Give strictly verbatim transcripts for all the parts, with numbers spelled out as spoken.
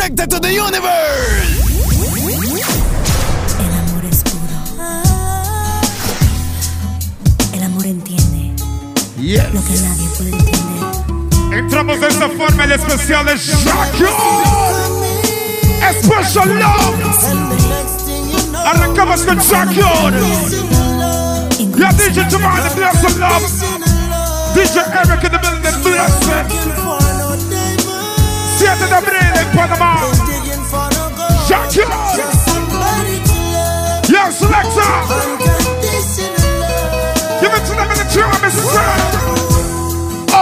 Secta to the universe. El amor es puro. El amor entiende yes. lo que nadie puede entender. Entramos de esta forma el especial de Jah Cure. Especial Love. Arrancamos con Jah Cure. Ya D J Jamal, the bless of love. D J Eric in the building, bless it. siete de abril in Panama. Jah Cure. Yo, selector. Give it to them in the chair, Missus Oh.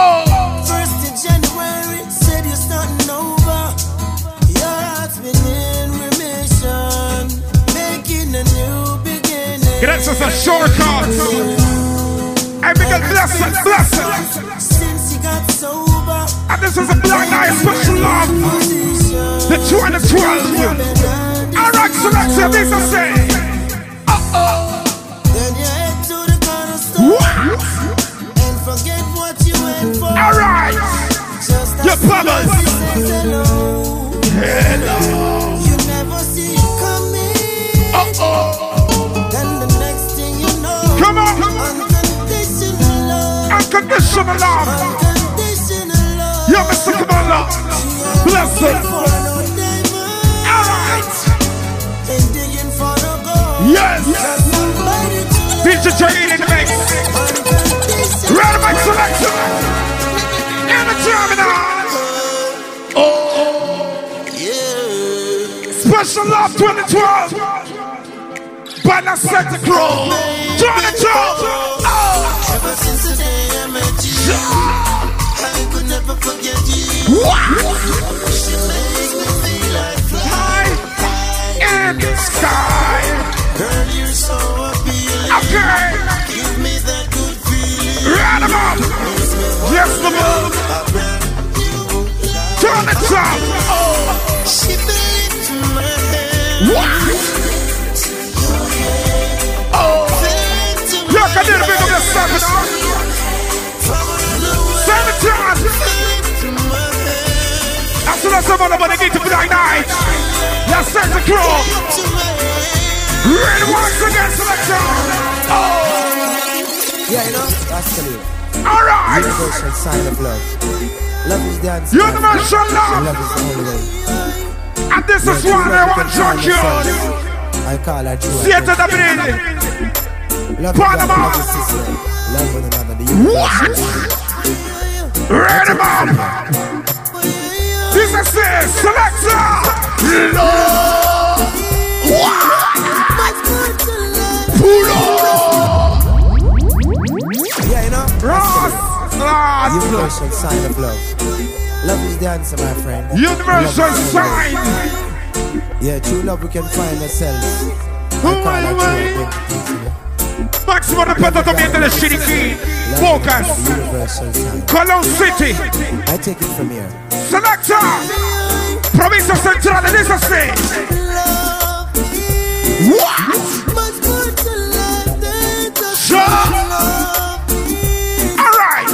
first of January, said you're starting over. Your heart's been in remission. Making a new beginning. Gracias a shortcut. And we got blessing, blessing. Since you got so. And this is a Black Eye special love. The two and the twelve. I rock selection, this I say. Uh oh. Then you head to the corner store. And forget what you went for. Alright. Your brothers. Hello. You never see it coming. Uh oh. Then the next thing you know. Come on. Unconditional love. Unconditional love. Yo, Mister Kamala, bless it. All right. Yes. Teacher Jane in the mix. Random selection. In the terminal. Oh. Special love twenty twelve. By the Santa Claus. twenty twelve. Oh. Ever since the day I met you. I could never forget you. I wish you made me feel like flying high in the sky. Girl, you're so appealing. Okay. Give me that good feeling. Round them up. Yes, the move. Turn the top. Oh. She believed in my head. What? Oh. Look, I did a bit of this stuff. As soon as someone about to get to Black Night, let's set the club. Red once again, selection. Oh, yeah, you know, actually, all right. Universal sign of love. Love is the answer. Universal love. Love is the only way. And this is why I want Jah Cure. I call her Cure. See it to the brain. Panama. Love one another. The universe. Ready, man! This is it! Selector! Love! Pull up! Yeah, you know? Ross! Ross! Universal sign of love. Love is the answer, my friend. Universal sign! Yeah, true love we can find ourselves. Oh my God! Maximo repetatamente delle Shiriki, Focus, Cologne City. I take it from here. Selector, Provincia Centrale, this is it. What? Sure. All right.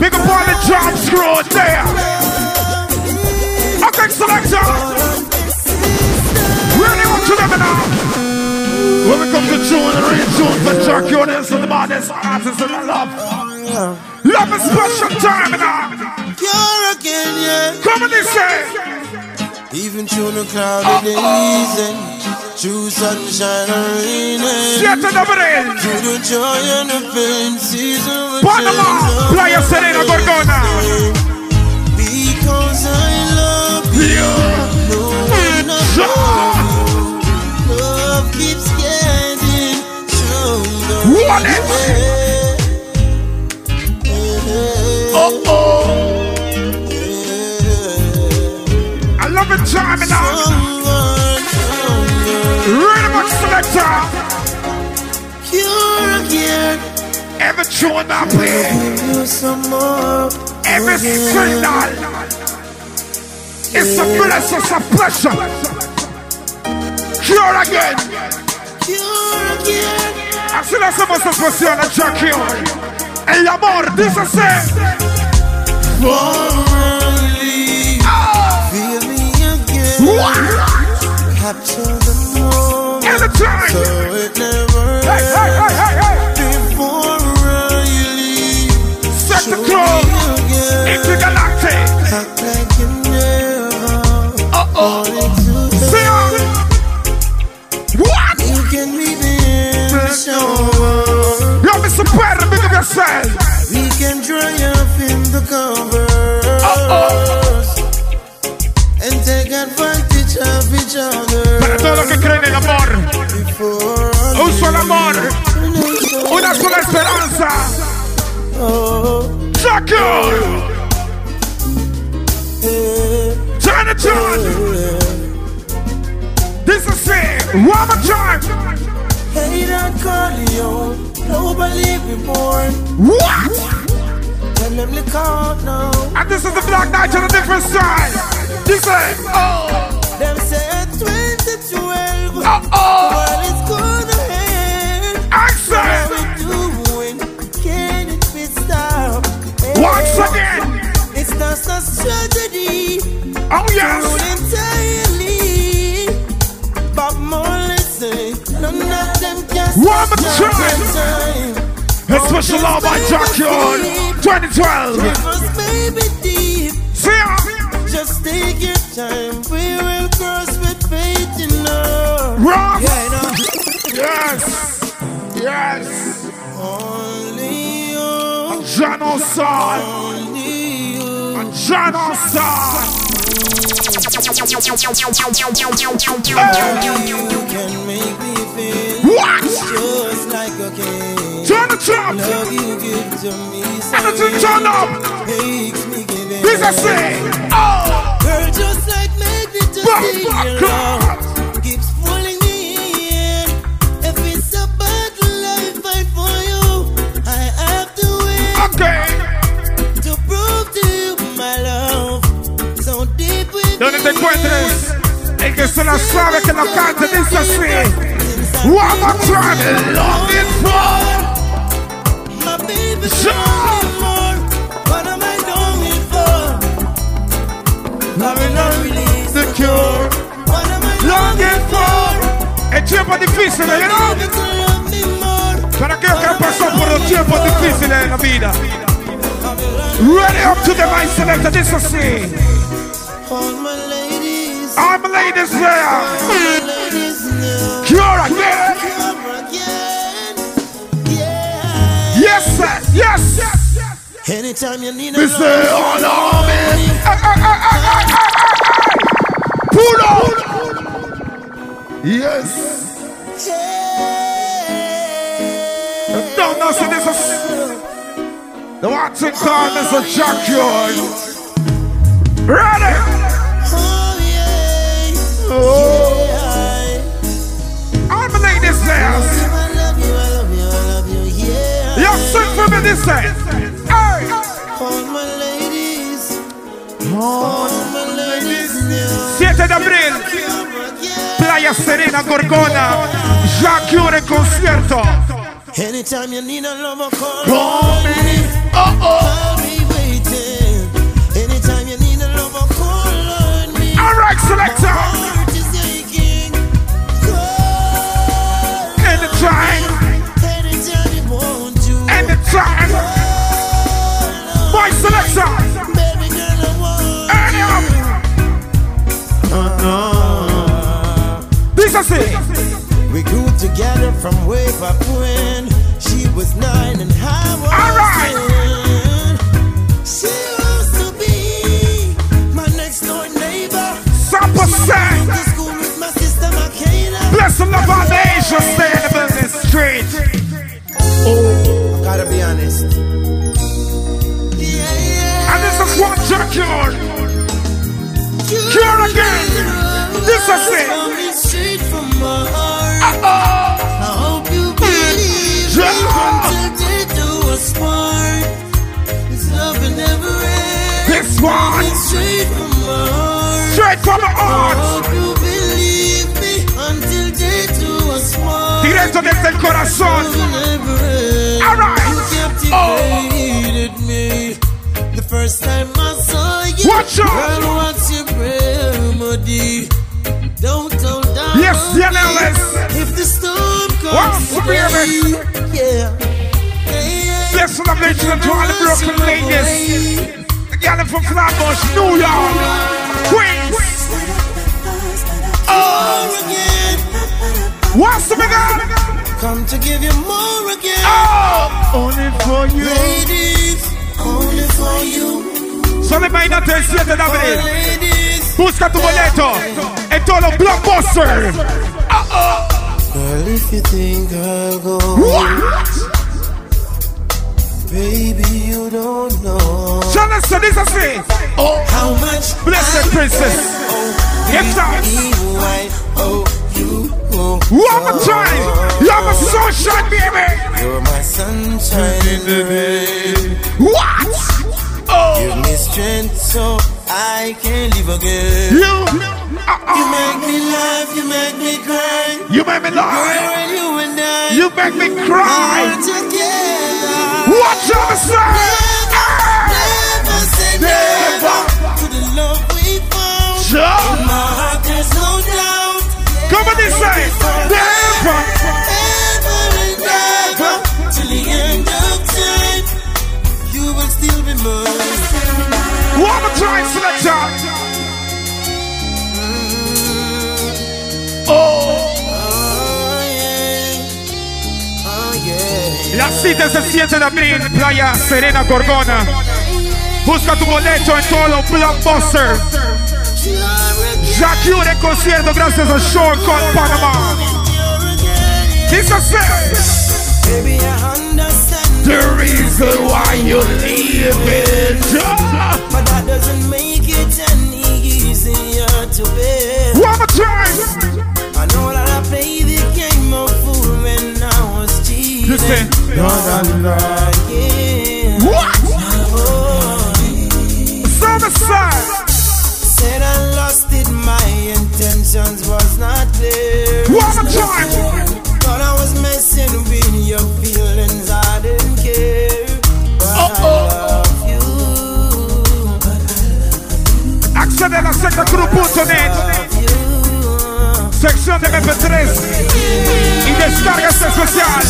Big up on the job screw there. Selection. Really want to live now. When we come to June and re-June for Jah Cure and the modest artists and I love. Love is special time now. You're again, yeah. Come on, they say. Even through the cloud in the evening, through sunshine and rain. Through the joy and the pain, season with Panama, Playa Serena, Gorgona. Because I love. Love keeps getting stronger. Oh oh, I love it, chiming out. Rhythm selector, Cure again. Ever join my play? Ever single. It's a blessing, it's a pleasure. Cure again. Cure again. As soon as someone's supposed to be on a Jah Cure, El amor dice ser. Only oh. Feel me again. What? Capture the moment. In the time. So it never hey, ends. Hey, hey, hey, hey. Before I leave. Set the clothes. Intergalactic. Act like you never. Uh oh. See ya. What? You can meet me in the show. Mister Perry, big up yourself. We can triumph in the covers uh-oh. And take advantage of each other. Para todos los que creen en amor, un solo amor, una sola esperanza. Jah Cure, turn it on. This is it. One more time. Hey, that Corleone. Nobody reborn. What? Tell them to come now. And this is the Black Knight on a different side. This is oh. Them said twenty twelve. Uh oh. Well, it's gonna end. Access. What we doing? Can it be stopped? Once again. It's just a tragedy. Oh yes. Entirely. But more listen. None of them can time. A special law by Jah Cure twenty twelve. See ya. Just take your time. We will cross with faith in love. Rock. Yes. Yes. Only you. Jonas Crew. What? Just like a king. Turn the top. Love you give to me. Everything turn up. Makes me give it. This is it. Oh. Girl, just like magnitude. Love keeps pulling me in. If it's a battle, I fight for you. I have to win. Okay. To prove to you my love. So deep within. Donde te encuentres, el que se la sabe que lo cante, dice así. One more time, longing for my baby, longing more. What am I longing for? I will not release the cure. What am I longing for? Es tiempo difícil, ¿no? Para aquellos que han pasado por los tiempos difíciles de la vida. Ready up to the mind selector, dice así. All my ladies, all my ladies there. Cure again. Yes, sir. Yes, yes. Anytime you need a love, all of it. Pull on. Yes. Don't know so this is the watching time is a Jah Cure. Ready. Oh. I'm gonna make this dance. Y'all sing for me this time. Hey. All my ladies, all my ladies. siete de abril, Playa Serena, Gorgona, Jah Cure concierto. Anytime you need a lover, call, call me. me. Oh oh. I'll be waiting. Anytime you need a lover, call on me. All right, selector. We grew together from way back when she was nine and I was all right. ten. She used to be my next door neighbor. Supper sang. Bless the love of the angels standing in the street. Oh, I gotta be honest. Yeah, yeah. And this is what Jah Cure. Cure again. This is it. Uh-oh. I hope you believe yeah. me until they do us part. This love will never end. This one straight from my heart. Straight from my heart. I hope you believe me until they do us part. This esto desde el corazón. All right. Oh. The first time I saw you. Watch out. What's your remedy? Don't hold on. Yes, yes. If the storm comes, today, yeah. Bless all the ladies and to all the broken ladies. The gallop from Flatbush, New York, Queens. Oh. What's the begun? Come to give you more again. Oh. Only for you, ladies. Only for you. Solo per i due. Busca tu boletto e todo Blockbuster. Uh oh. Girl, if you think I'll go, what? Baby, you don't know. Jonas, this is me. Oh, how much? Blessed princess. Yes, sir. One more time. You're my sunshine, baby. You're my sunshine in the rain. What? Oh. Give me strength so I can live again. You, uh-uh. You make me laugh, you make me cry. You make me laugh. You, you make me cry. Watch out, sir. Never say never to the love we found. Sure. Come on this side. Never, ever and never, till the end of time, you will still be mine. One more time, selector. Oh, oh yeah, oh yeah. La cita es el siete de abril, Playa Serena, Gorgona. Busca tu boleto en todo los Blockbuster. Jah Cure concierto gracias a Sean Paul Panama. This is it. Baby, I understand the reason why you're leaving, but that doesn't make it any easier to bear. One more time. I know that I played the game of fool when I was cheating. Listen. No, no, no. What? Oh. Summer side. My intentions was not there. What a time! Thought I was messing with your feelings, I didn't care. But oh, oh. I love you. But I love you. Accede alla secta crew punto net. Sezione M P three in descarga speciale.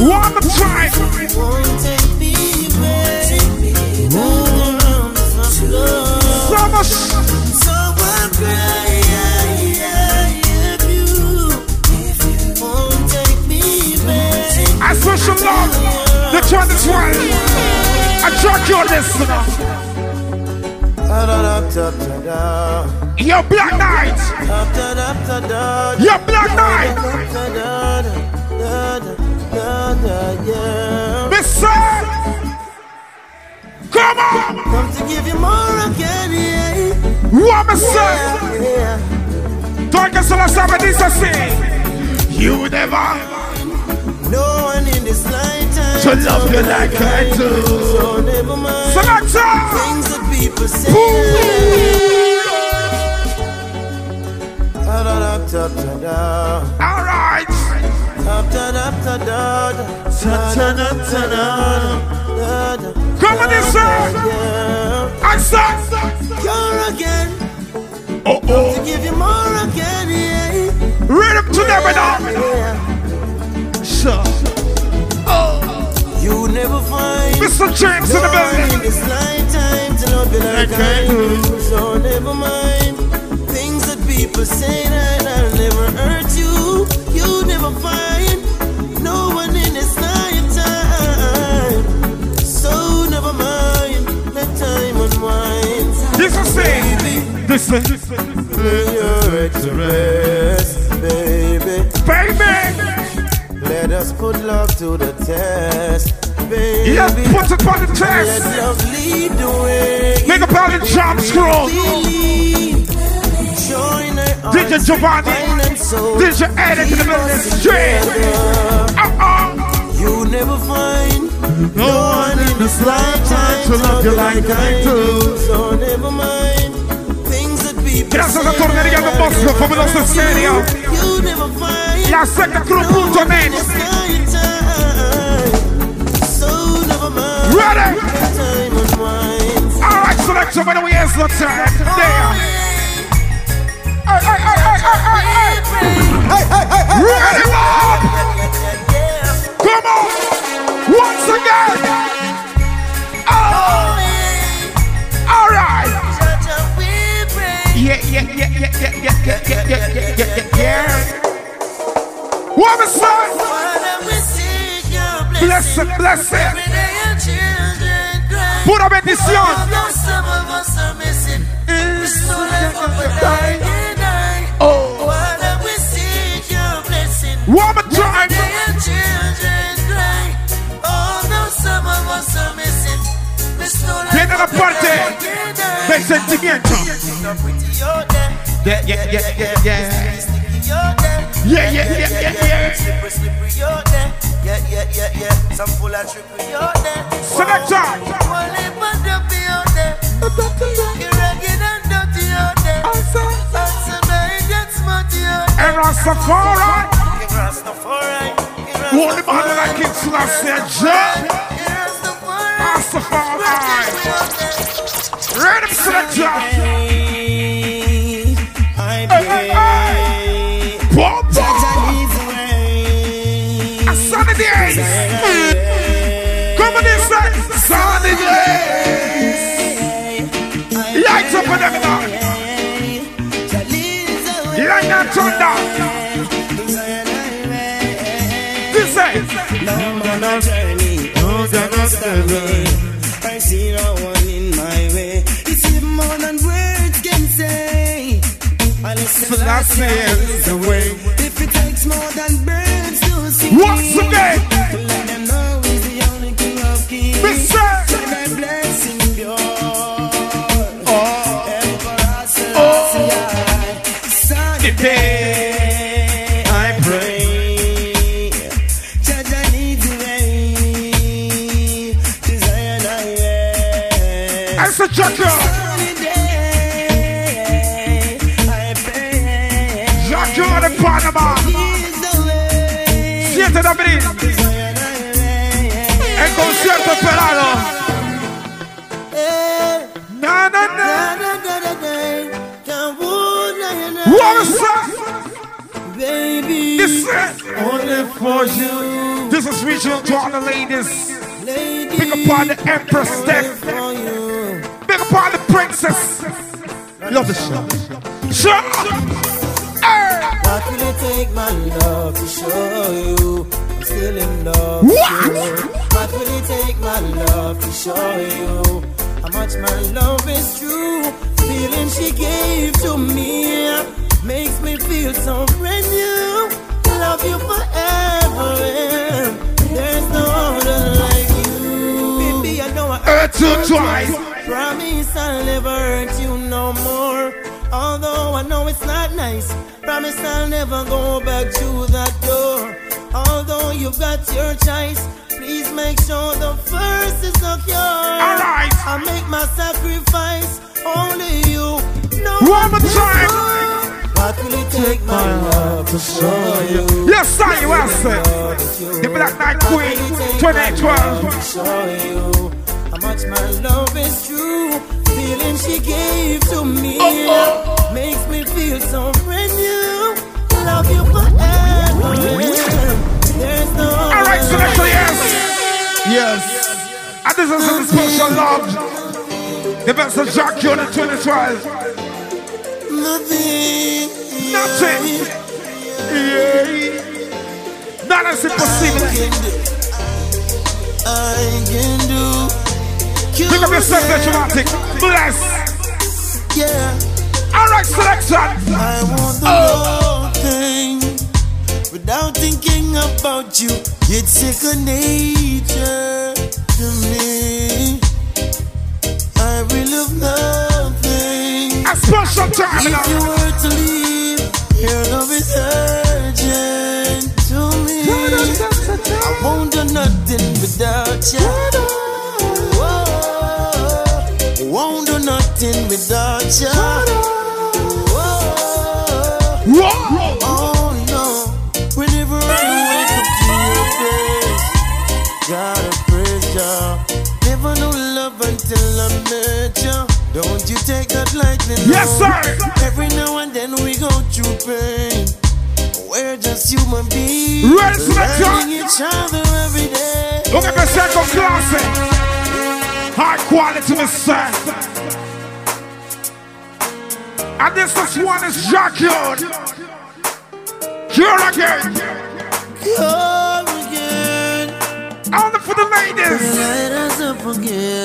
One time! Won't take me back. Won't take me. So I'll cry if you, if you won't take me back. I social love, the truth is right. I track your listener. Your black night. Your black night. Mister. Come on! Come to give you more again, yeah. Woman, yeah, yeah. Talk us all about this, I say. You never. No one in this lifetime. So love you like I do. So never mind. Selector! Things that people say. Alright. Alright. Come on this side. I suck. You're again. Oh oh. To give you more again. Yeah. Rhythm to yeah, never know. Sure. Oh. You never find Mister James in the building. This lifetime to love you like I do. So never mind things that people say that I'll never hurt you. You never find no one in this lifetime. So never mind, let time unwind. This is it. This is it. Let your express, baby. Baby. Let us put love to the test, baby. Yeah, put it on the test. Let love lead the way. Make a pound and jump scroll. D J Giovanni. D J Eddie to the middle of the street. Uh-oh. You never find no one in this lifetime to love you like I do. So never mind things that people say. Gracias a Torneria do Bosco, come in the studio. La Secta Crew punto net. Ready? Alright, so that's somebody we asked last time. There. Hey, hey, hey, hey, hey, hey. Hey, hey, hey, hey. Ready, Bob? Come on. Once again. Oh. Alright. Yeah, yeah, yeah, yeah, yeah, yeah, yeah, yeah, yeah, yeah, yeah, yeah. What is that? Bless it, bless it. Put a bendición. Oh, some of us are missing. We still left for dying and dying. Oh, what have we seen? Your blessing. One more time. Oh, some of us are missing. We still left for dying. Yeah, yeah, yeah, yeah, yeah. Yeah, yeah, yeah, yeah, yeah. Slippery, slippery, you're there. Yeah, yeah, yeah, yeah. Some full of trickery, you're there. Selector. Only but the beyond there. You're ragged and dirty, you're there. Answer me, get smutty, you're there. And Rastafari. Rastafari. Only but the like it's last year, John. Rastafari. Ready, Selector. I pray. Days. Come on this side, sunny days. Lights up on them now. Light that turn down. This side. I'm on a journey, no gonna stop me. I see no one in my way. It's even more than words can say. I listen to that sails away. If it takes more than birds to once again, let them know he's the only king of kings. Mister, I'm blessing pure. Oh, oh, today I pray. Judge, I need the way. Desire, I am. As a Jah Cure, I pray. Jah Cure in Panama. De abril, el concierto esperado. Na na na na. What is that? Baby, this is only for you. This is regional to all the ladies. Pick up on the Empress step. Pick up on the Princess. Love the show. Show. How can it take my love to show you I'm still in love? What? How can it take my love to show you how much my love is true? The feeling she gave to me makes me feel so brand new. Love you forever, and there's no other like you. Baby, I know I hurt you twice. Promise I'll never hurt you no more. Although I know it's not nice, promise I'll never go back to that door. Although you've got your choice, please make sure the first is secure. All right, I make my sacrifice. Only you know one more time. What will it take my love to show you? Yes, I will. The Black Knight Queen, twenty twelve. Show you how much my love is true. Feeling she gave to me oh, oh. Makes me feel so brand new. Love you forever. There's no all right, so that's yes. Yes. And this is a special love. The best of Jah Cure in twenty twelve. Nothing. Nothing. Yeah. Not as impossible. I can do. Pick up yourself, the dramatic. Bless. Yeah. Alright, selection. I want the oh. whole thing without thinking about you. It's second nature to me. I really love nothing. A special time. If you were to leave, your love is urgent to me. I won't do nothing without you. Won't do nothing without you. Whoa. Whoa. Oh, ya. Never knew love until I met ya. Don't you take that lightly. Yes, sir. Every now and then we go through pain. We're just human beings. Learning each other every day. Look at the second classic. High quality, Mister. And this is one is Jah Cure. Cure again. Cure again. All the for the ladies.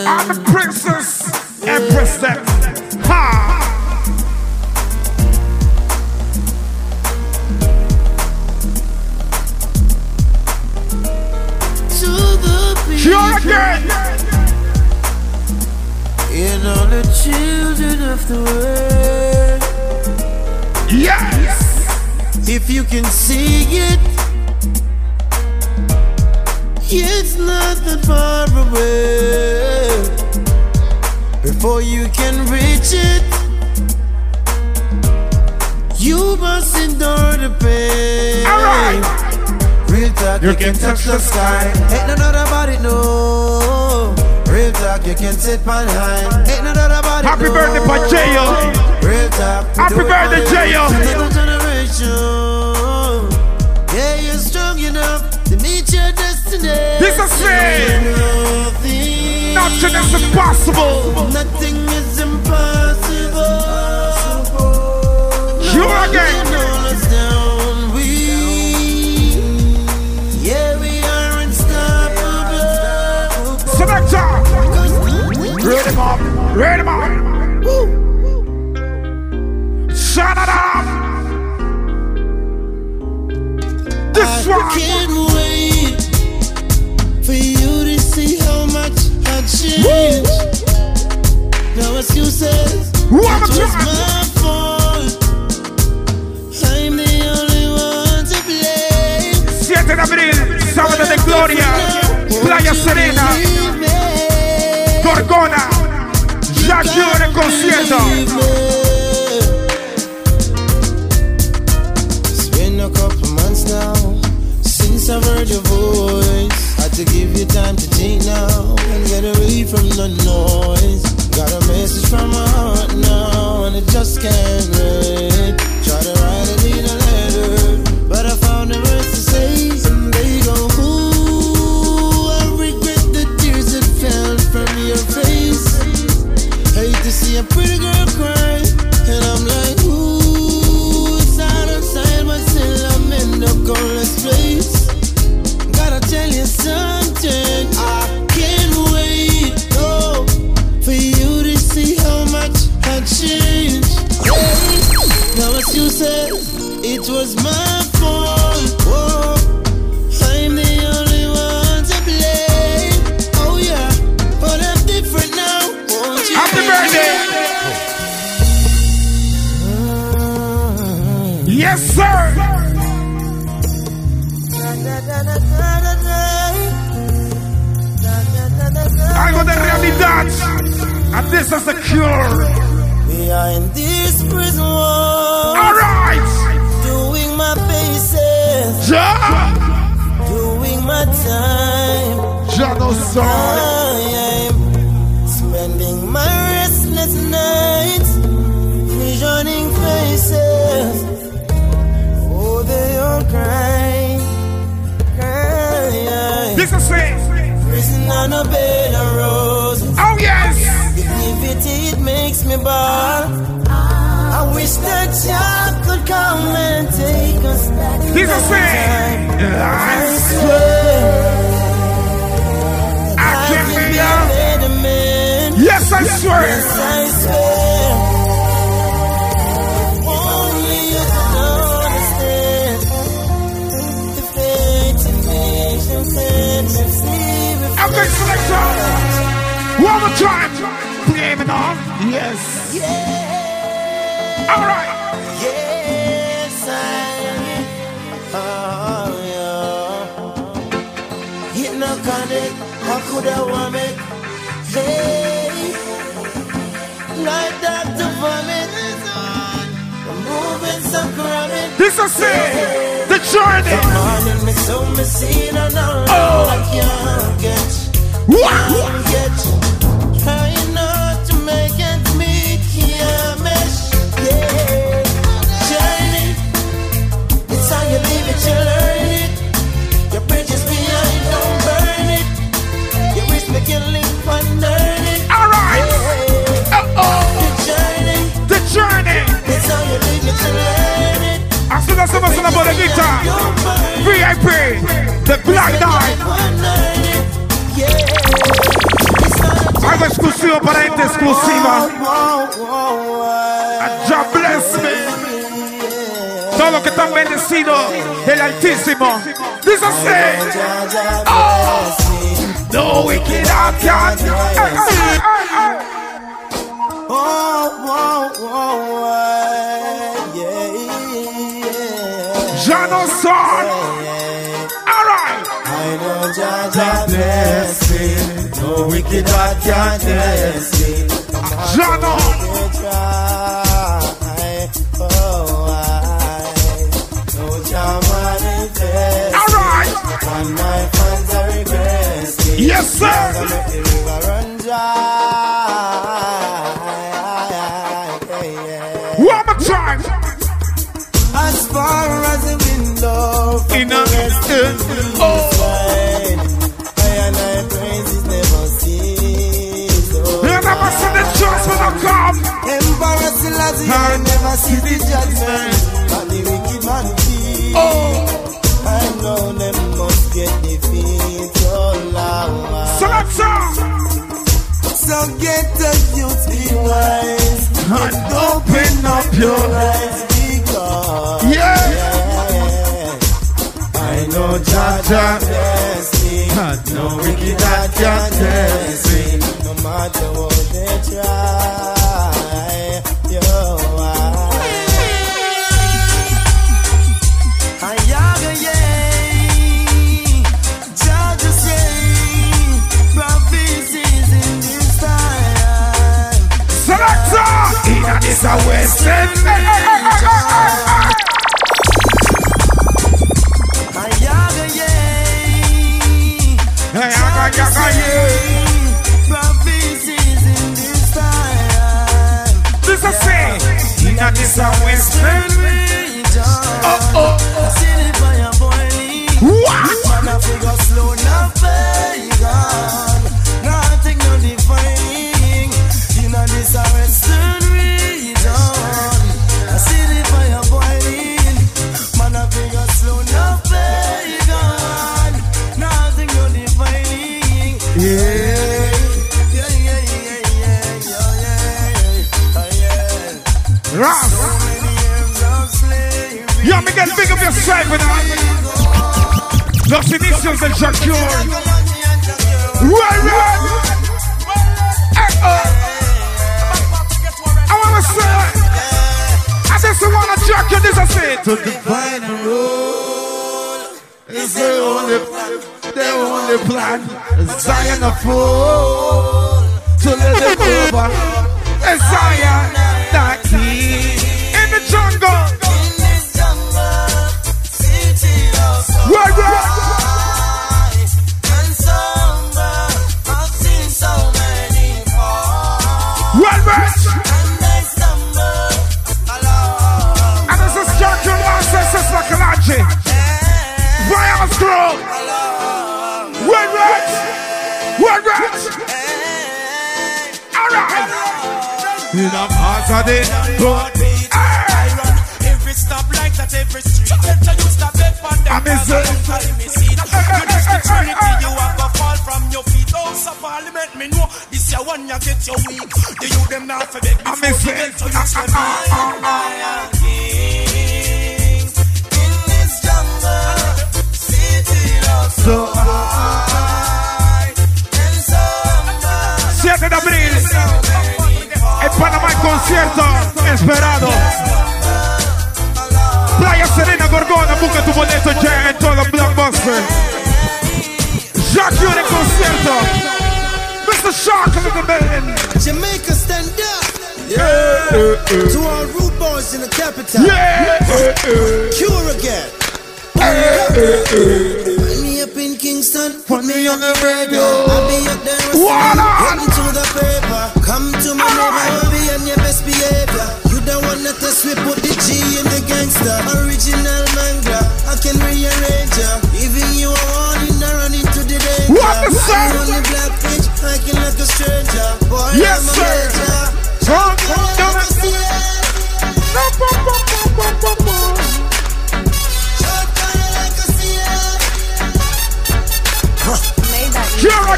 I'm the princess. Yeah. Empress that. Ha. Cure again. And all the children of the world. Yes! If you can see it, it's not that far away. Before you can reach it, you must endure the pain. All right. Real talk, you, you can, can touch, touch the sky. Ain't no doubt about it, no. Real talk, you can sit behind. Ain't no doubt about it. Happy no. birthday, Pacheco. Real talk. Happy birthday, Jayo. Yeah, you're strong enough to meet your destiny. This is it. Nothing is impossible. Nothing is impossible. You no again. Read him up, read him up. Woo. Shut it up. This I one. I can't wait for you to see how much I changed. Woo. No excuses. What was my fault? I'm the only one to blame. seven de abril, Sábado de Gloria, Playa Serena. Gorgona, Jah Cure concierto. It's been a couple months now since I've heard your voice. Had to give you time to think now and get away from the noise. Got a message from my heart now and it just can't wait. Try to write it in a letter, but I found the words to say. And they go, ooh, I regret the tears that fell from your face. Hate to see a pretty girl cry, and I'm like, ooh, it's out of sight, but still I'm in the coldest place. Gotta tell you something, I can't wait, oh, for you to see how much I changed. Hey, now as you said, it was my fault, oh, I'm the only one to blame, oh yeah. But I'm different now, won't you? Happy birthday! Mm-hmm. Yes, sir! Algo de realidad! And this is the cure! We are in this prison world. Alright! Doing my bases. Ja! Doing my time. Genocide! Spending my restless nights, visioning faces. Oh, they all cry, cry. This is it. Prison on a bed of roses. Oh yes. Negativity, it makes me ball. I wish that Jah could come and take us back. This is it. I swear, I can be young. Yes, I swear. Yes, I swear. Only you understand the fate and nations and receive. I'm going to select you. One more time. Play it off. Yes. Yeah. All right. Yes, I. Oh, yeah. Hit no connect. How could I want it? Yeah. Like that to vomit. The movement's a grabbing. This is it. The journey. Come on and make so messy. No, no, I can't catch. Kingston, put me on the radio. I be a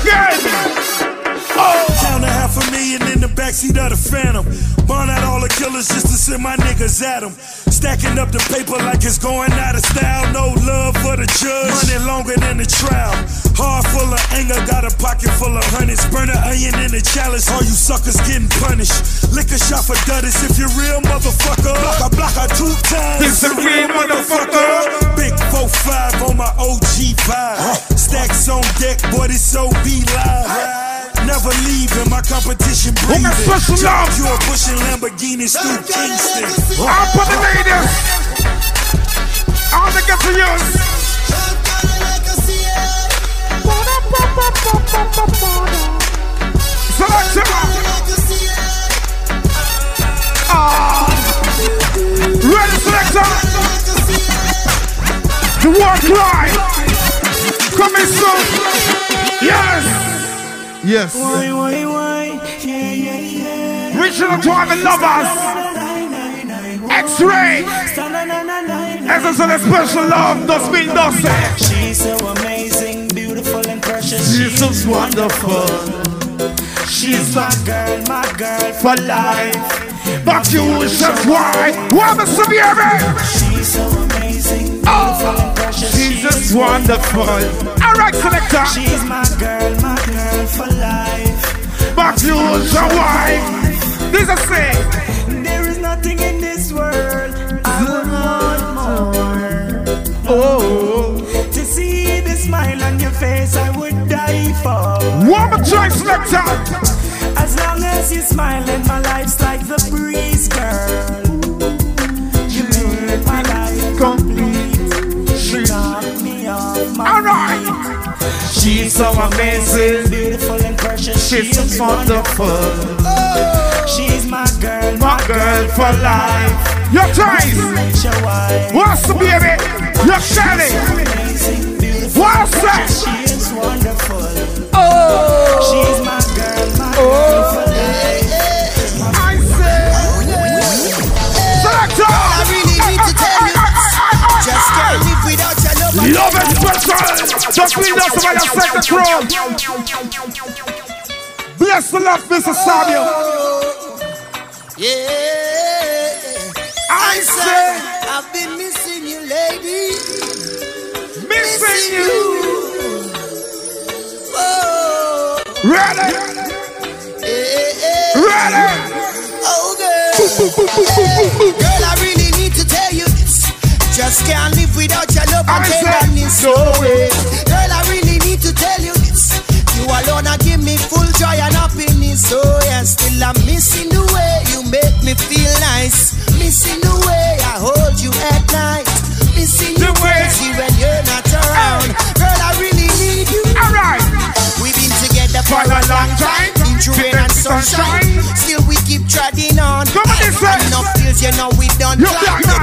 again! Oh! Down to half a million in the backseat of the Phantom. Burn out all the killers just to send my niggas at them. Stacking up the paper like it's going out of style. No love for the judge. Money longer than the trial. Heart full of anger, got a pocket full of hundreds. Burn an onion in a chalice, all you suckers getting punished. Lick a shot for duddies if you're real, motherfucker. Block a block a two times. This a real motherfucker. Big four five on my O G vibe. Stacks on deck, boy, this so be live. Never leaving my competition breathing. John Cure pushing Lamborghinis through Kingston. I'll put the ladies. I'll look up for you. Selection. Oh. Ready, selection. The war cry. Coming soon. Yes. Yes. Why, why, why? Yeah, yeah, yeah. Richard Twine lovers. X-ray. As is a special love, does mean nothing. She's so amazing, beautiful and precious. She's so wonderful. She's my girl, my girl for life. But you wish that's why. Woman, she's so amazing. Oh, she's just wonderful. Alright, selector. She's my girl, my girl for life. But you're your wife. This is it. There is nothing in this world I would want more. Oh, to see the smile on your face, I would die for. One more try, selector. As long as you smile, and my life's like the breeze, girl. You made my life complete. Alright! She's so amazing, beautiful and precious. She's just wonderful. Oh. She's my girl, my, my girl, girl for life. Your choice! What's the baby? Your shiny! What's that? She is wonderful. Oh! She's my girl, my girl oh. for life. I said! Selector! I really need to tell you. Just can't live without your love. Love is special. Just leave us by your second throne. Bless the love, Mister Samuel. Yeah. I say I've been missing you, lady. Missing, missing you. you. Oh. Ready? Yeah. Ready? Oh girl. Girl, I really need to tell you. Just can't live without your love and tenderness. No way. Girl, I really need to tell you this. You alone are give me full joy and happiness. Oh yeah, still I'm missing the way you make me feel nice. Missing the way I hold you at night. Missing the way when you're not around. Girl, I really need you. Alright. We've been together for a long time. Been through rain and sunshine. Still we keep trudging on. Enough deals, you know we done. Get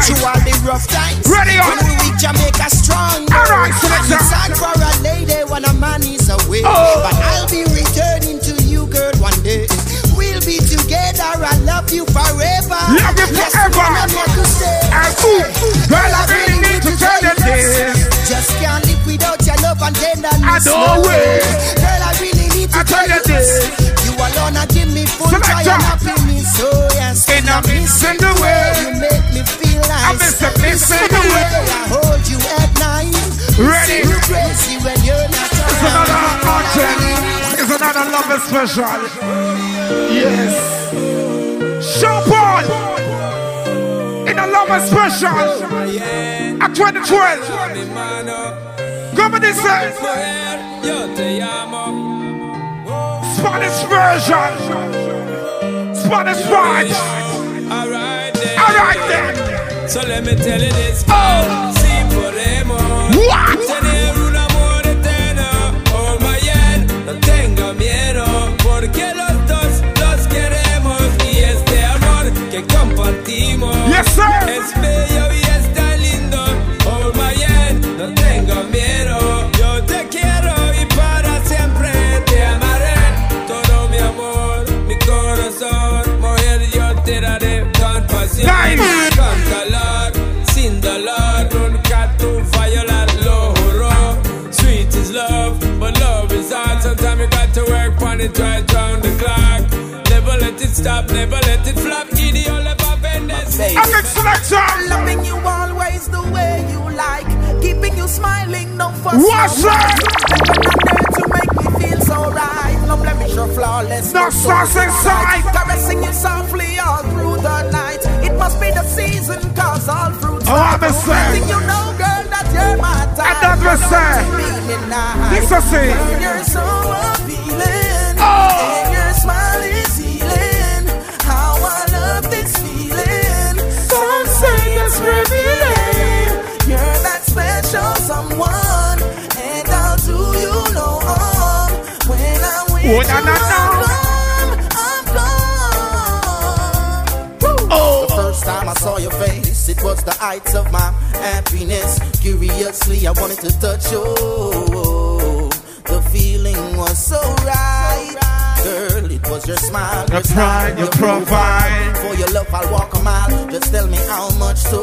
through all the rough times. Ready on. When we Jamaica strong. Alright, selector. It's hard for a lady when a man is away. Oh. But I'll be returning to you, girl, one day. We'll be together. I love you forever. Love you forever. And ooh, girl, I really need to tell you this. Just can't live without your love and tenderness. I don't wait. Girl, I really need to tell you this. You alone are give me full joy and happiness. Oh yes, and I'm missing the way you make me feel nice. I'm missing, missing the way I hold you at night. Ready? You crazy when you're not around. It's another action. It's another love special. Yes. Sean Paul in a love special. At twenty twelve. Come on, this side. Spanish version, Spanish vibes. Alright then. Alright then. So let me tell you this. Oh. Si podemos. What? Tener un amor eterno. Oh my God. No tengo miedo. Porque los dos los queremos y este amor que compartimos. Yes sir. Es bello y está lindo. Oh my God. No tengo miedo. Yo te quiero y para siempre te amaré. Mujer, yo te daré con pasión, con calor, sin dolor. Nunca tú fallarás, lo juro. Sweet is love, but love is hard. Sometimes we got to work on it right round the clock. Never let it stop, never let it flop. Idi all about Vendors. I'm loving you always the way you like, keeping you smiling, no fuss. What's that? No to make me feel so right. No blemish or flawless. No sauce inside. Caressing you softly all through the night. It must be the season, cause all fruits oh, are blessing. You know, girl, that you're my type. And that was sad. This is it. You're so appealing. Oh. And your smile is healing. How I love this feeling. Some say it's revealing. You're that special someone. And I'll do you no harm. When I'm with oh, you, no, no. Time I saw your face, it was the height of my happiness. Curiously, I wanted to touch you. Oh, the feeling was so right, girl. It was your smile, your pride, your provide. For your love, I'll walk a mile. Just tell me how much so,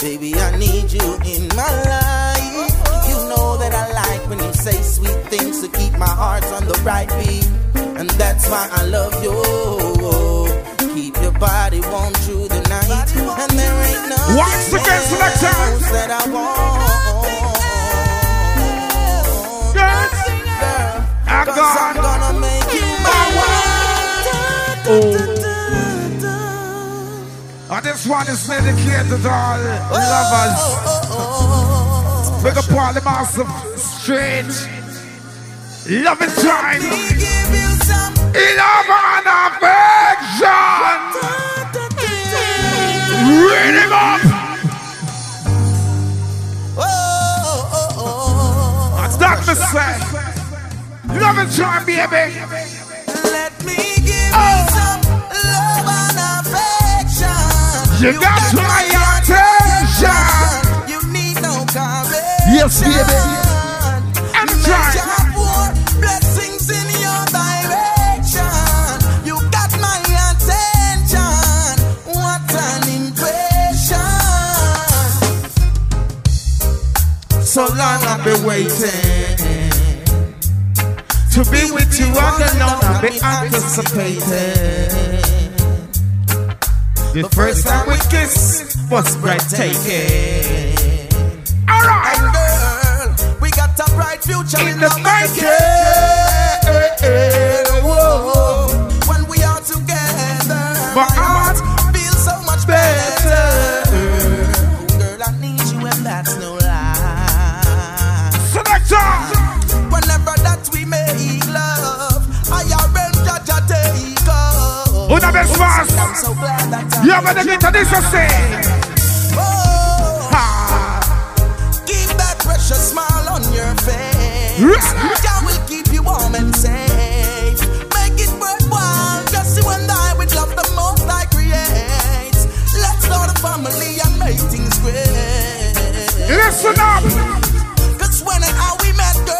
baby. I need you in my life. You know that I like when you say sweet things to keep my heart on the right beat, and that's why I love you. Keep your body warm through the night, and there ain't nothing once again, else that I want. Yes. Girl, I cause I'm gonna make you my wife. Oh. Oh, this one is dedicated to all oh, lovers. Oh, oh, oh, oh. Big up all the massive straight. Love is time. Love and affection. Read him up. That's not the same. Love and time, baby. Let me give you some love and affection. You got my attention. You need no conversation. Yes, baby. And try. So long I've been waiting to be with you all alone. I've been anticipating. The first time we kissed was breathtaking. Alright, and girl, we got a bright future in, in the making. When we are together, my heart feels so much better. Girl, I need you and that's no. Whenever that we make love, I arrange that you take up. Una vez más, yo me dedico a this to say. Keep that precious smile on your face. I will keep you warm and safe. Make it worthwhile, just you and I with love the most I create. Let's start a family and make things great. Listen up. When and how we met, girl,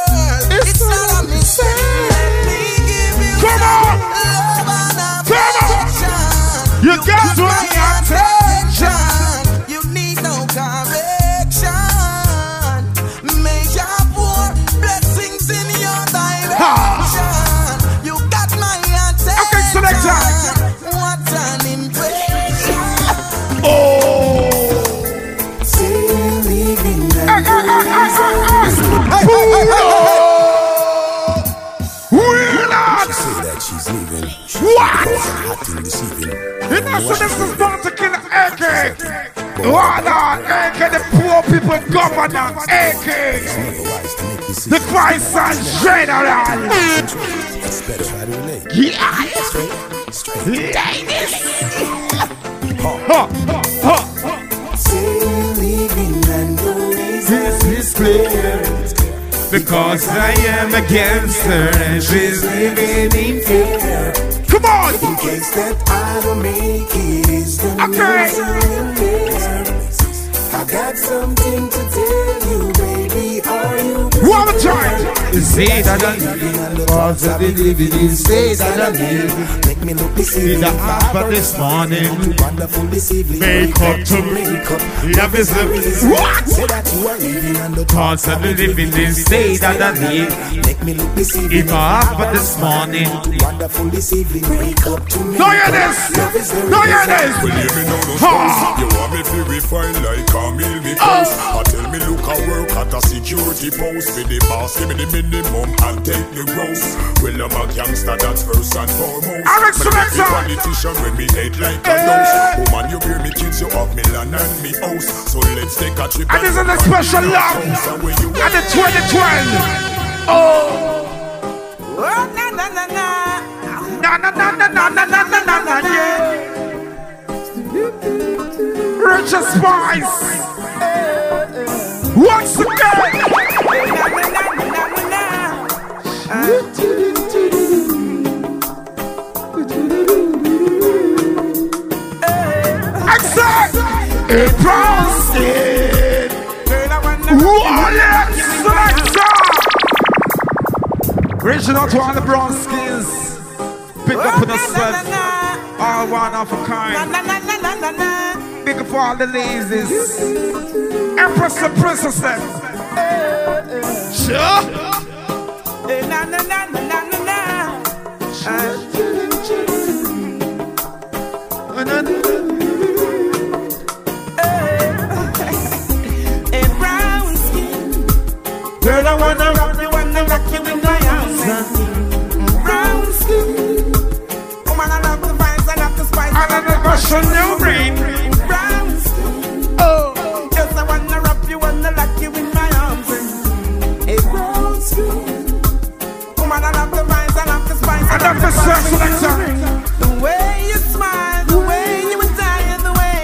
it's, it's not a mistake. Let me give you come on, love and affection. You, you got my attention. You need no correction. May your pour blessings in your direction. Ah. You got my attention. Okay, so next time. What an impression. Oh. Still leaving the what? It also this is about to kill A K. What are A K? The poor people governor A K. The Christian general. Yeah. Ladies. Huh. Huh. This is clear. Because I am a gangster and she's living in fear. Come on! In case that I don't make it, it's the okay. I got something to tell you, baby. Are you one more time? He said that I live, God's a living. He said that I live. Make me look this evening. The harbor this morning. Wonderful this evening. Make up to me. Love is living. What? Say that you are living. God's a living. He said that I live. Make me look this evening. The harbor this morning. Wonderful this evening. Make up to me. No, you're this. No, you're this. Well, you me know those things. You want me to refine like Camille because I tell me look I work at a security post. With the boss, give me the minute. Mom, I'll take the gross. Well, I'm a gangster, that's first and foremost. I'm a politician when me hate like a nose. Woman, you hear me kids, you have me land and me house. So let's take a trip. And this is a special love. And the twenty twelve. Oh. Na na na na na na na na na na na na na yeah. Richest Spice. Once again. It proceed. Reaching out to all the brown skins. Pick up with yourself. All one of a kind. Pick up for all the ladies. Empress and princesses. Sure. Girl, I wanna rock me, wanna rock you in my house. Brown skin. Woman, I love the vibes, I love the spice. I love the passion you bring. Brown skin. Oh, yes, I wanna rock you, wanna rock you in my arms. A brown skin. Woman, I love the vibes, I love the spice. I love the sex. The way you smile, the way you die, the way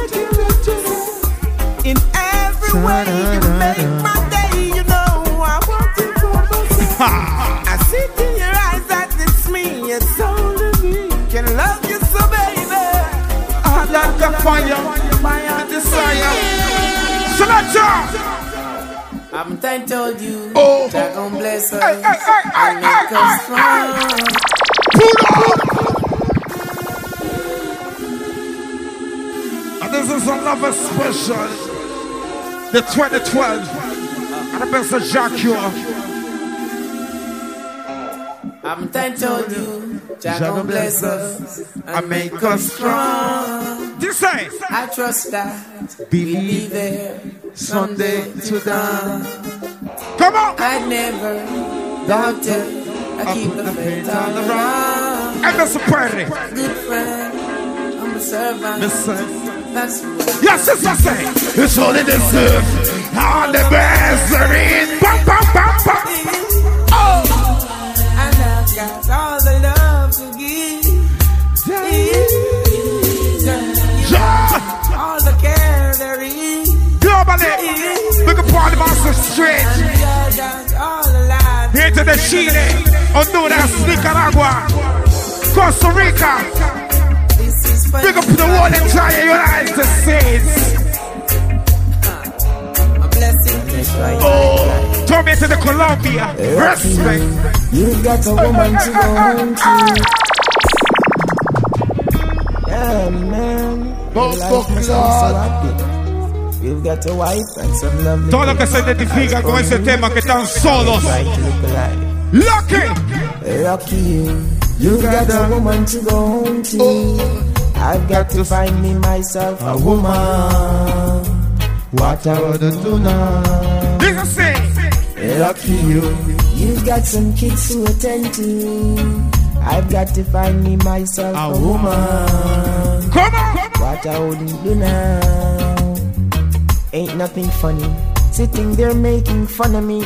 you do. In every way you make my. I see in your eyes that it's me, it's only me. Can love you so, baby. I like the fire, my desire. Selector! I'm titled you. Oh, Jah gon' bless us. Hey, hey, hey, and make us strong. And this is another special. The twenty twelve. And the best of Jah Cure. I'm thankful you, Jah gon' bless us and make us strong. This side. I trust that we'll be there someday to dawn. Come on! I never doubted. I keep the faith all around. I'm a supporter. Good friend, I'm a servant. That's what. Yes, it's the same. It's all in the surf. All the best are in. Bam, bam, bam, bam. Got all the love to give. Yeah. All the care there is. Globally, look upon the master stretch. Here to the Chile, Honduras, Nicaragua, Costa Rica. Look up to the world and try your eyes to see. A blessing is right. Oh. Throw me to the Colombia. Respect. You got a woman to go home to. Yeah, man. Don't fuck me up. You've got a wife and some lovely. Todo lo que se identifica con ese tema que están solos. Lucky. Lucky you. You got a woman to go home to. I've got to find me myself a woman. What I would do now. This is it. Lucky you. You've got some kids to attend to. I've got to find me myself a, a woman. woman. Come on, come on. What I wouldn't do now. Ain't nothing funny sitting there making fun of me.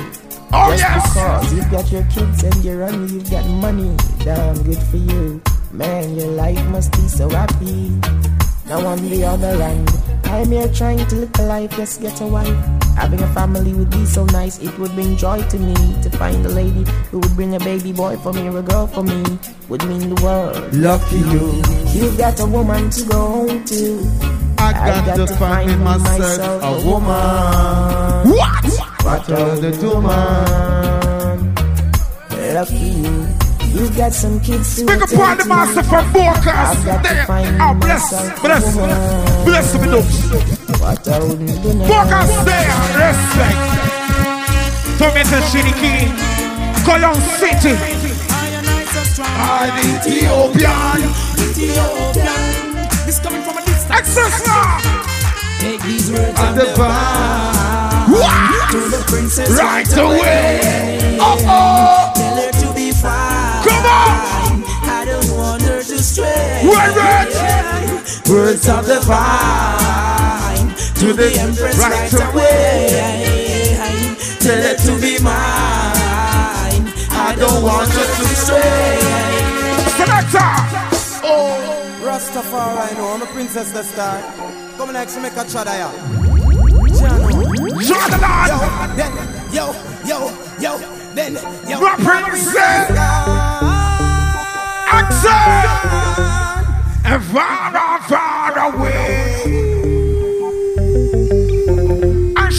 Oh, just yes. Because you've got your kids and your honey, you've got money. Damn good for you, man. Your life must be so happy. Now on the other end, I'm here trying to live a life, yes, get a wife. Having a family would be so nice. It would bring joy to me to find a lady who would bring a baby boy for me or a girl for me. Would mean the world. Lucky you. You've got a woman to go home to. I got, got to, to find, find myself, myself a woman. What? What are the two man? love you. You got some kids who pick up all the master from Borkas. Oh, bless, bless, bless me, though. What I would do now. Borkas there, respect. Tomato Shiniki, Cologne City. I'm Ethiopian. Ethiopian. This coming from a distance. Access now. Take these words and the vow to the princess right, right away. Oh, oh. Tell her to be fine. Come on. I don't want her to stray. Word, words. Words of the vine to, to the, the empress right, right away. away. Tell her to be mine. I don't want her to stray. Selector. Oh, Rastafari, I know I'm a princess this time. Come next to make a chada ya. Chada then yo yo yo then yo. Represent. Accent. And far far away. And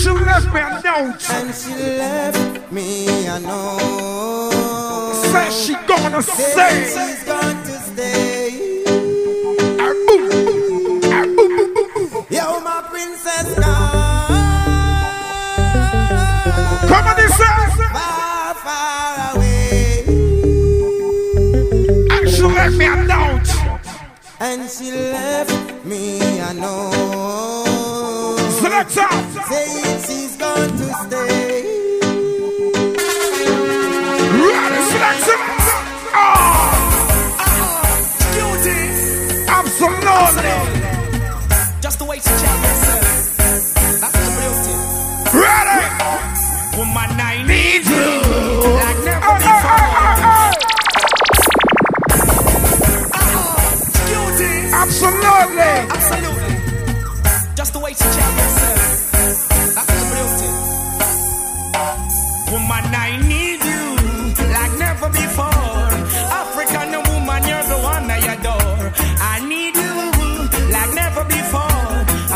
she left me a note. And she left me a note. Says she gonna stay. She's going to stay. And boom. Yo, my princess now. Come on, this is far, far away. And she left me a note. And she left me a note. Selector. Saying she's going to stay. Ready, selector. Oh. Absolutely. The way to check yourself. That's the real thing. Ready? Woman, I need you. Like never oh, before. Oh, oh, oh, oh. Oh, absolutely. Absolutely. Just the way to check yourself. That's the real thing. Woman, I need you. Like never before. African woman, you're the one I adore. I need you. Like never before.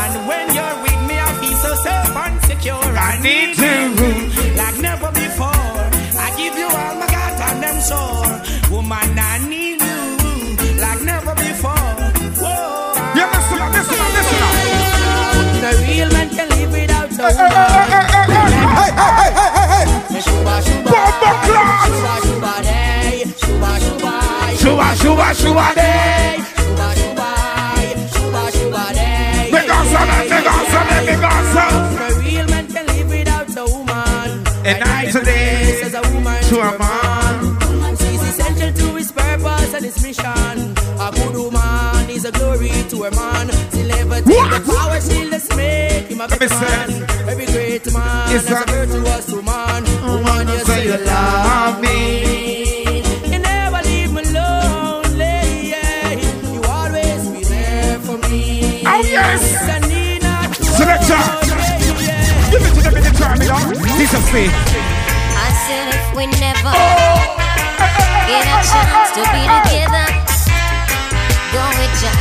And when you're with me, I feel so safe and secure. I, I need, need you like never before. I give you all my God and I'm sure. Woman, I need you like never before. Whoa. Yeah, listen up, listen up, listen up. No real man can live without no woman. Hey, hey, hey, hey, hey, hey. Shuba, shuba, shuba, shuba, day. Shuba, shuba, shuba, shuba, shuba, day. Shuba, shuba, shuba, shuba, day. A real man can live without the woman. A night today says a woman to a man. She's essential to his purpose and his mission. A good woman is a glory to a man. She'll never take the power, she'll just make him a big man. Every great man is a virtuous woman. Woman, you say you love me. You never leave me lonely. You always be there for me. Oh yes. Selector, give it to them in the terminal. This is me. I said if we never get a chance to be together, go with ya,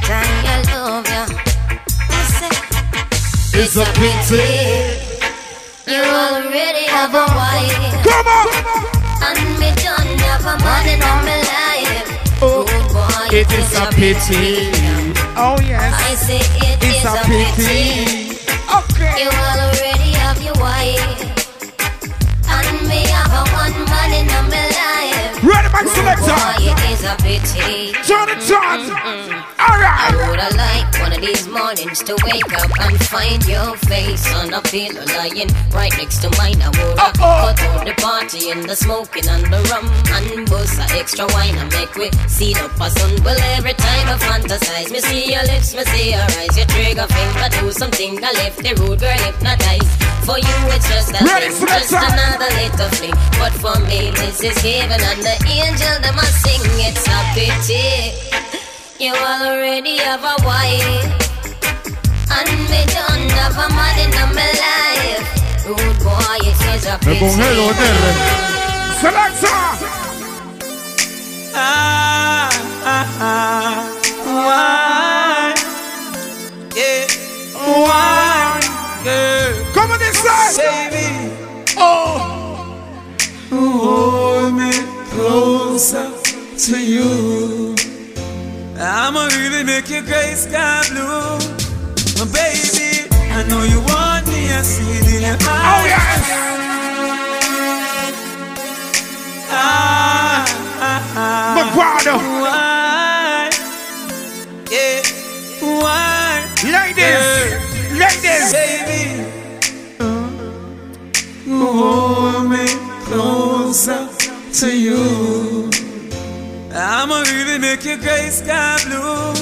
try and love ya. I said it's a pity you already have a wife. Come on, and me don't have a man in my life. Oh boy, it is a pity. Oh yes, I say it it's is a pity. Okay. You already have your wife, and me have a one man in my life. Ready, my selector. Boy, it is a pity. Turn it, turn. All right. I woulda liked one of these mornings to wake up and find your face on a pillow lying right next to mine. I woulda cut out the party and the smoking and the rum and bust a extra wine and make we see up a sun. Well, every time I fantasize, me see your lips, me see your eyes, your trigger finger do something. I left the road, girl, hypnotized. For you it's just a thing, just another little fling. But for me this is heaven and the angel that must sing. It's a pity you already have a wife, and me don't have a man in my life. Rude boy, it is a pity. Ah, ah, ah. Why? Yeah. Why? Girl, come on this side, baby. Oh, oh. closer to you. I'ma really make your gray sky blue. My baby, I know you want me, I see it in your eyes. Oh yes! Ah, ah, ah. McGuire. Why? Yeah. Why? Ladies! Ladies! Baby, hold me closer to you. I'ma really make your gray sky blue.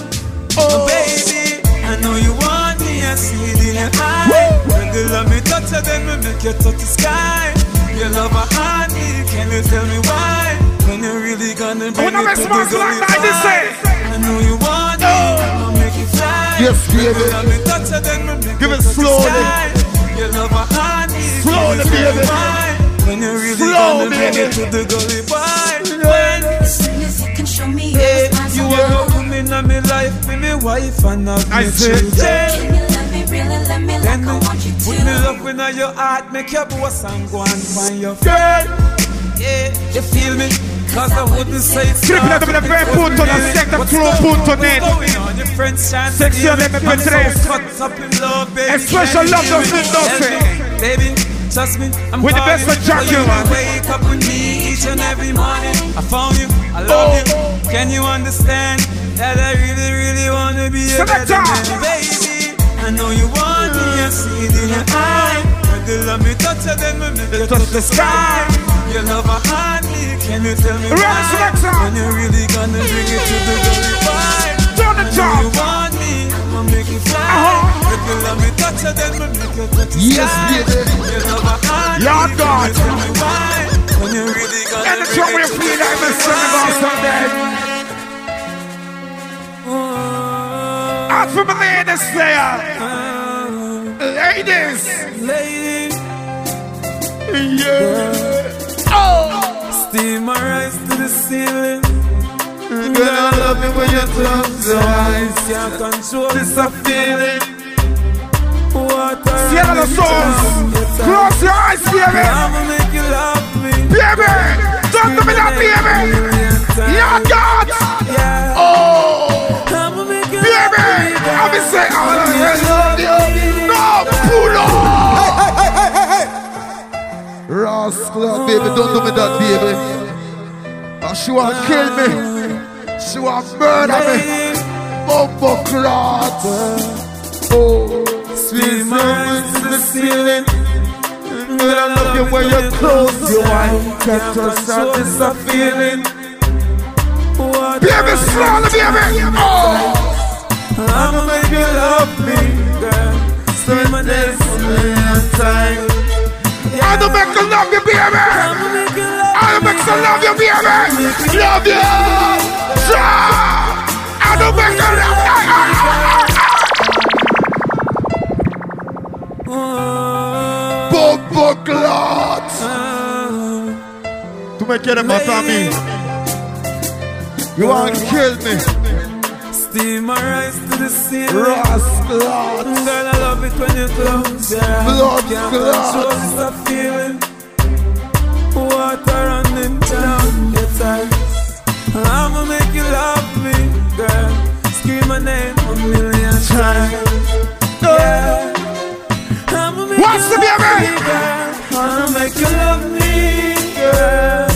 Oh baby, I know you want me, I see it in your eye. When you love me touch her, then we make you touch the sky. You love my heart, can you tell me why? When you really gonna bring me to the zone like I, I know you want me, I'ma make you fly. Yes, baby. When you love me touch her, then we make you touch the sky. You love my heart, can you tell me why? When you really slow, gonna bring it to the gully boy. When you can show me yeah, you are the woman in my life, be my wife and have my children. Can you love me really, let me like I want you to. When you love me now your heart, make your boss and go and find your friend. Yeah, you feel me? Cause I wouldn't say it's not. Keep it up in the very foot on the sector, throw foot on it. Section M P three. Especially love those who don't say. Baby, trust me, I'm with the best for Jah Cure. Wake up with me each and every morning. I found you, I love oh. you. Can you understand that I really, really wanna be a better man, baby? I know you want me, I see it in your eye. When you love me, touch her, then we make you touch the sky. You love her hardly, can you tell me why? When you really gonna bring it to the glory pie? I know you want me, I'ma make you fly. Yes, baby. Lord God. And the trouble you feel like this about Sunday. Out for my ladies there. Ladies. Ladies. Yeah. Oh. Steam my eyes to the ceiling. Girl, I love you when you close your eyes. Can't control this feeling. Sierra the souls. Close your eyes, baby. I'ma make you love me, baby. Don't do me that, baby. Yeah, God. Oh, I'ma make you love me, baby. I'ma be saying, I wanna love you. No, pull up. Hey, hey, hey, hey, hey, hey. Rascal, baby, don't do me that, baby. Oh, she wanna kill me. She wanna murder me. Bumbo clots. Oh. Sweet moments in the ceiling. Girl, I love you when you close your eyes. Can't trust out this a feeling. Baby, slow the baby. Oh, I'ma make you love me, girl. Spend my days in your time. I'ma make you love you, baby. I'ma make you love you, baby. Love you. I'ma make you love you. Bumbo clot. To make it about me. You want to kill me. Steam my eyes to the ceiling. Rascal. Girl, I love it when you close your eyes. Blood clot. Feeling. Water running down your thighs. I'ma make you love me, girl. Scream my name a million times. Yeah. What's the baby? I'ma make you love me, girl.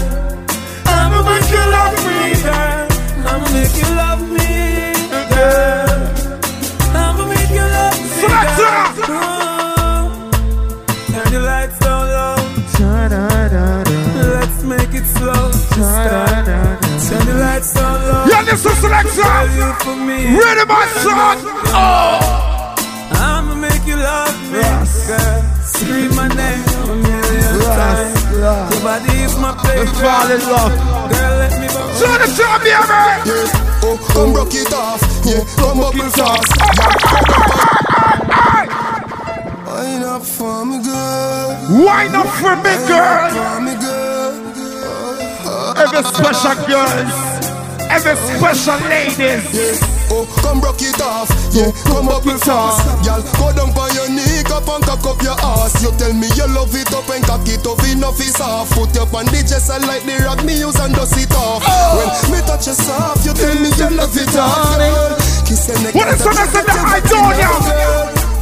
I'ma make you love me, girl. I'ma make you love me, girl. I'ma make you love me, girl. Turn your lights down low. Let's make it slow. Turn your lights down low. Yeah, this is selection. Ready, my son. Oh. I'ma make you love me, Ross. Girl. Scream my name a million times. Your body is my baby. Fall in love. Girl, let me go. So the job, yeah, man. Yeah, oh, come rock it off. Yeah, come up and toss. Wine up for me, girl. Wine up for me, girl. Every special girls, every special ladies. Yeah. Oh, come rock it off, yeah, come up with sauce. Y'all go down by your knee, up and cock up your ass. You tell me you love it up and cock it up enough is off. Put your on the chest and like the rock me use and dust it off. Oh. When me touch you soft, you tell me you love it hard. Kiss your neck and touch your neck. I don't know.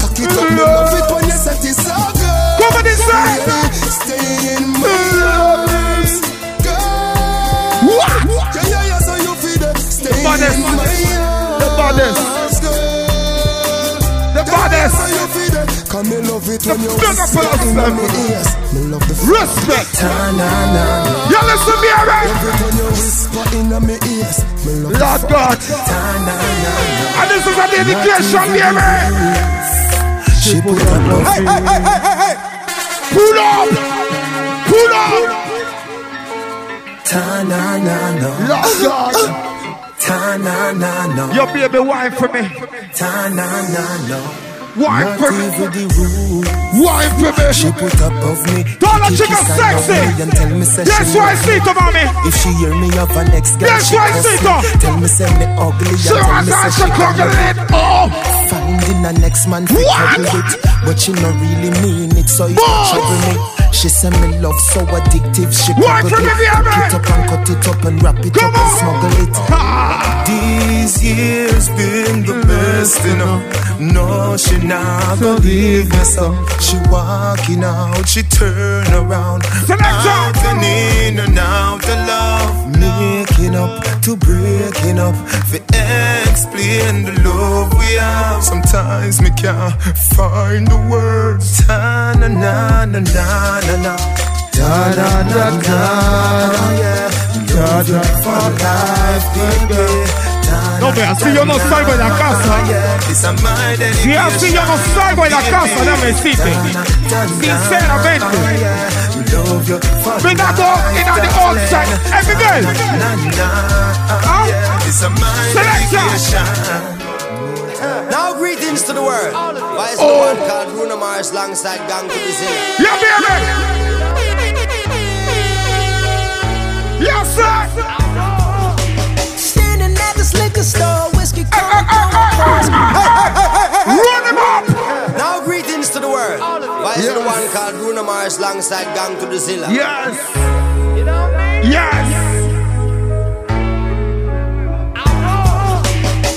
Cock it up, me love it when you set it so good. Come on this side. Stay in my arms, girl. What? Yeah, yeah, yeah, so you feel it. Stay in my arms, the baddest. The baddest. Come and love it when you feel up on me. Me love the respect. You listen me, alright? When you whisper in my ears, me love Lord God. And this is a dedication, baby. She put her love. Hey, hey, hey, hey, hey, hey. Pull up, pull up. Ta na na na. Lord God. Ta na na no. Your baby wine for me. Ta na na no. Wine for me. Wine for me. She put up of me. Don't let she get sexy. That's why I see to mommy. If she hear me up her next girl. That's why I see to. Tell me say me ugly. She wants to she cognate. Oh. Found in the next man. What? But she not really mean it, so you trouble me. She said me love so addictive. She could it, it up and cut it up and wrap it Come up on. and smuggle it. Ah. These years been the best, you know. No, she not gonna leave me so. She walking out, she turn around. Out and in and out the love, making up to breaking up. They explain the love we have. Sometimes me can't find the words. Ta na na na na na na. Da da da da. Yeah. Da da for life, baby. No, pero así yo no salgo de la casa. Si así yo no salgo de la casa, dame decirte sinceramente. We not go in on the outside every day. Huh? Selection. Now greetings to the world. Why is the one called Runa Mars alongside Gang to the Zilla? Yeah, baby. Yes, sir. This liquor store, whiskey, coke, uh, uh, uh, uh, uh, uh, run him up! Now greetings to the world. Why is yes. the one called Runa Mars alongside Gang to the Zilla? Yes! You know what I mean? Yes! yes. I know.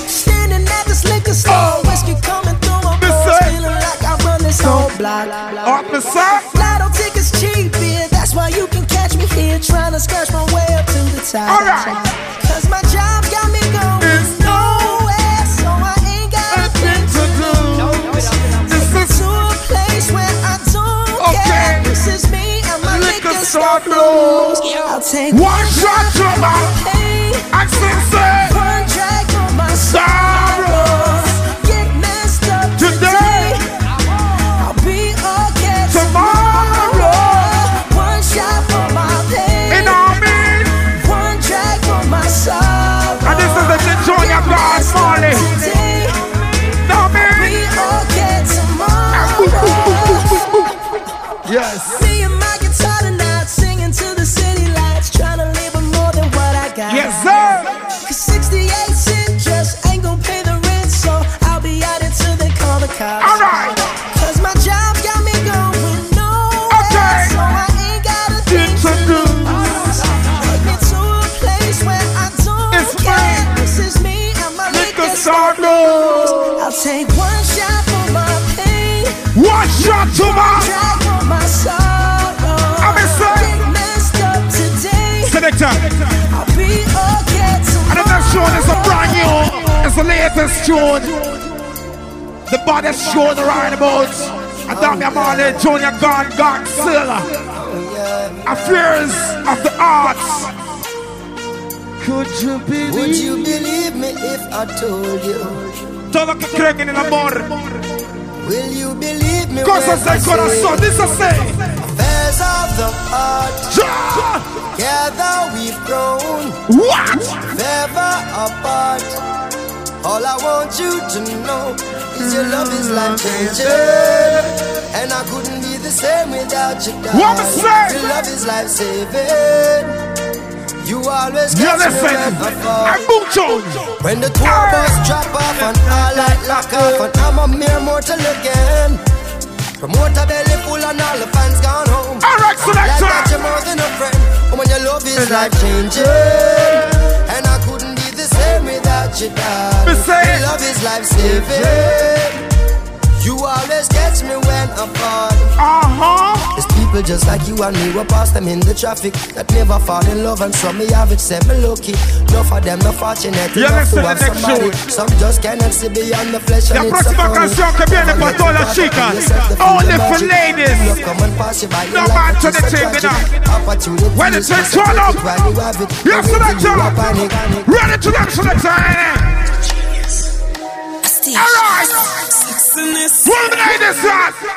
Standing at this liquor store, oh. whiskey coming through my pores, feeling like I run this whole block. Officer? Lotto tickets cheap, yeah, that's why you can catch me here, trying to scratch my way up to the top. All right. Cause my job got me going nowhere, so I ain't got a thing to do. This is to a place where I don't okay. care. This is me and my liquor store blues. I'll take one shot to my pain. I can say one drag on my sorrows. Get messed up today. today. I'll be okay tomorrow. tomorrow. One shot for my pain. And I And this is the Junior Blast Marley. No, baby. Yes. Me and my guitar tonight, singing to the city lights, trying to live with more than what I got. Yes, sir. Cause sixty-eight cent just ain't gonna pay the rent, so I'll be out until they call the cops. All right. Cause my job got me going nowhere, okay. so I ain't got a thing to do. Take me to a place where I I'll take one shot for my pain. One shot to my drag on my sorrow. I'm get messed up today. Selector. I'll be okay tomorrow. And the next tune is a brand new. It's the latest tune. The baddest tune around the boat. I thought me about it. Junior Gang to the Zilla. Affairs of the arts. Could you believe Would you believe me if I told you? Todo que creen en el amor. Will you believe me? Cosas del corazón, this I say. Affairs of the heart. Yeah. Together we've grown. What? Never apart. All I want you to know is your love is life changing. And I couldn't be the same without you. What I say? Your love is life saving. You always get me when the two of us drop off and I like lock off and I'm a mere mortal again. Promoter belly full and all the fans gone home. Alright, so that's it. Like that you're more than a friend. Oh, when your love is life changing, and I couldn't be the same without you, darling. Your love is life saving. You always catch me when I'm fall. Uh-huh. There's people just like you and me. We pass them in the traffic that never fall in love, and some me have it, set me lucky. No for them, no fortunate. You have to have somebody. Some just can't see beyond the flesh and it's a phony. Only for ladies. No man to the table now. When it's a turn up, you have to let you up. Ready to let you up. Alright! One minute is that! What?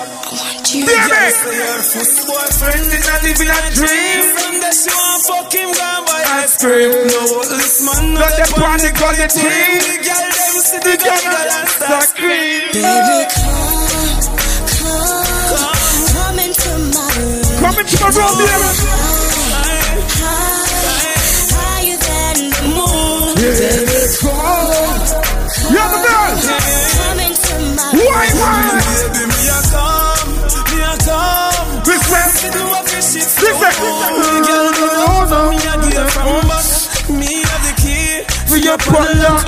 want you. Damn it. Boyfriend is not living a dream. From that she want fucking gone by ice cream. No, this man not the panic on the team. The girl them see the girl that start scream. Baby, come, come, come into my room. Come into my room, baby. Higher than the moon. Baby, come. You're the girl! Why, man? This man! This man! Oh, no! Me have the key for your problem. We love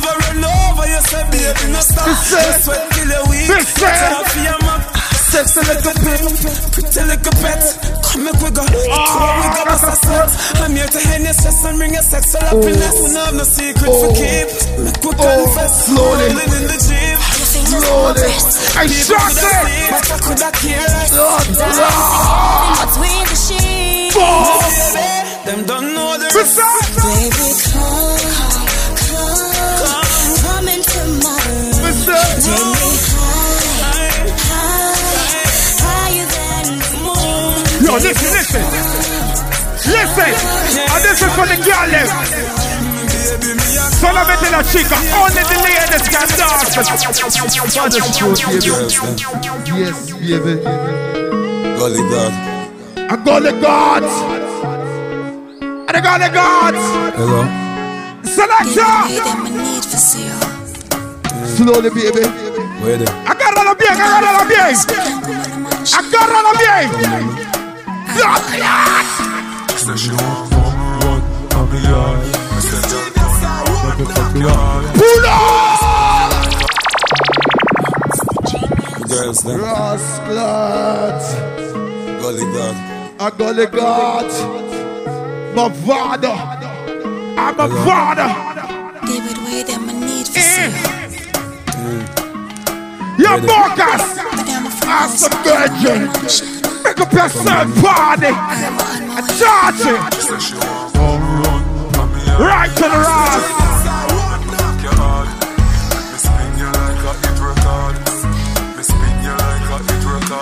her and over yourself, baby. No stop. This man! This man! Sex like a pet. Pretty like a pet. Come and we go. Come and we go. I'm here to hand your stress and bring your sexual happiness. We have no secret to keep. Oh, slowly, slowly, I shot it. But I could not care less. Between the sheets, them don't know the rest. Baby, come, come, come into my room. Take me high, high, higher than the moon. Yo, listen, listen, listen. And this is for the girl. Solamente la chica, only the ladies can dance. Yes, baby. Golly God. I golly God. I golly God. Hello. Selector. Slowly, baby. Where they? Agarralo bien, agarralo bien. Agarralo bien. Pull up! Girls, then. Ross, Golly God. I golly God. My father. I'm a father. David, wait, I'm a need for eh. mm. You're focused. As a virgin. Make up your son party. I charge it. Right to the Ross.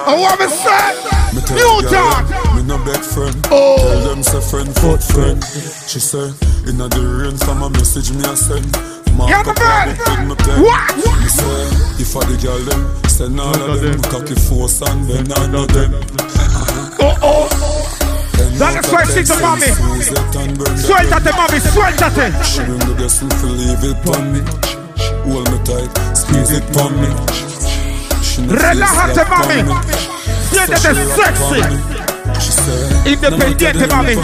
I want to say, you talk. Me no bad friend. Oh. Tell them say friend, foot friend. She said, in the rain, from a message me I send. Mark yeah, up like thing me play. What? Me say, if I the girl them, send all of them. Cocky force and then I know them. Oh oh. That's why she's a mommy. Suéltate, mommy, suéltate. She bring the guest to leave it upon me. Hold me tight, squeeze it upon me. Relájate, mami. Siéntete sexy. Independiente, mami.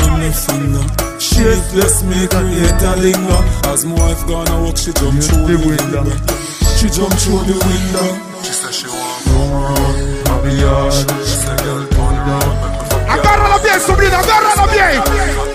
She's less me than Italinga. As my wife gonna walk, she jump through the window. She jump through the window. She said she won't run around, mami. She said, girl, turn around. Agárrala bien, sobrina, agárrala bien.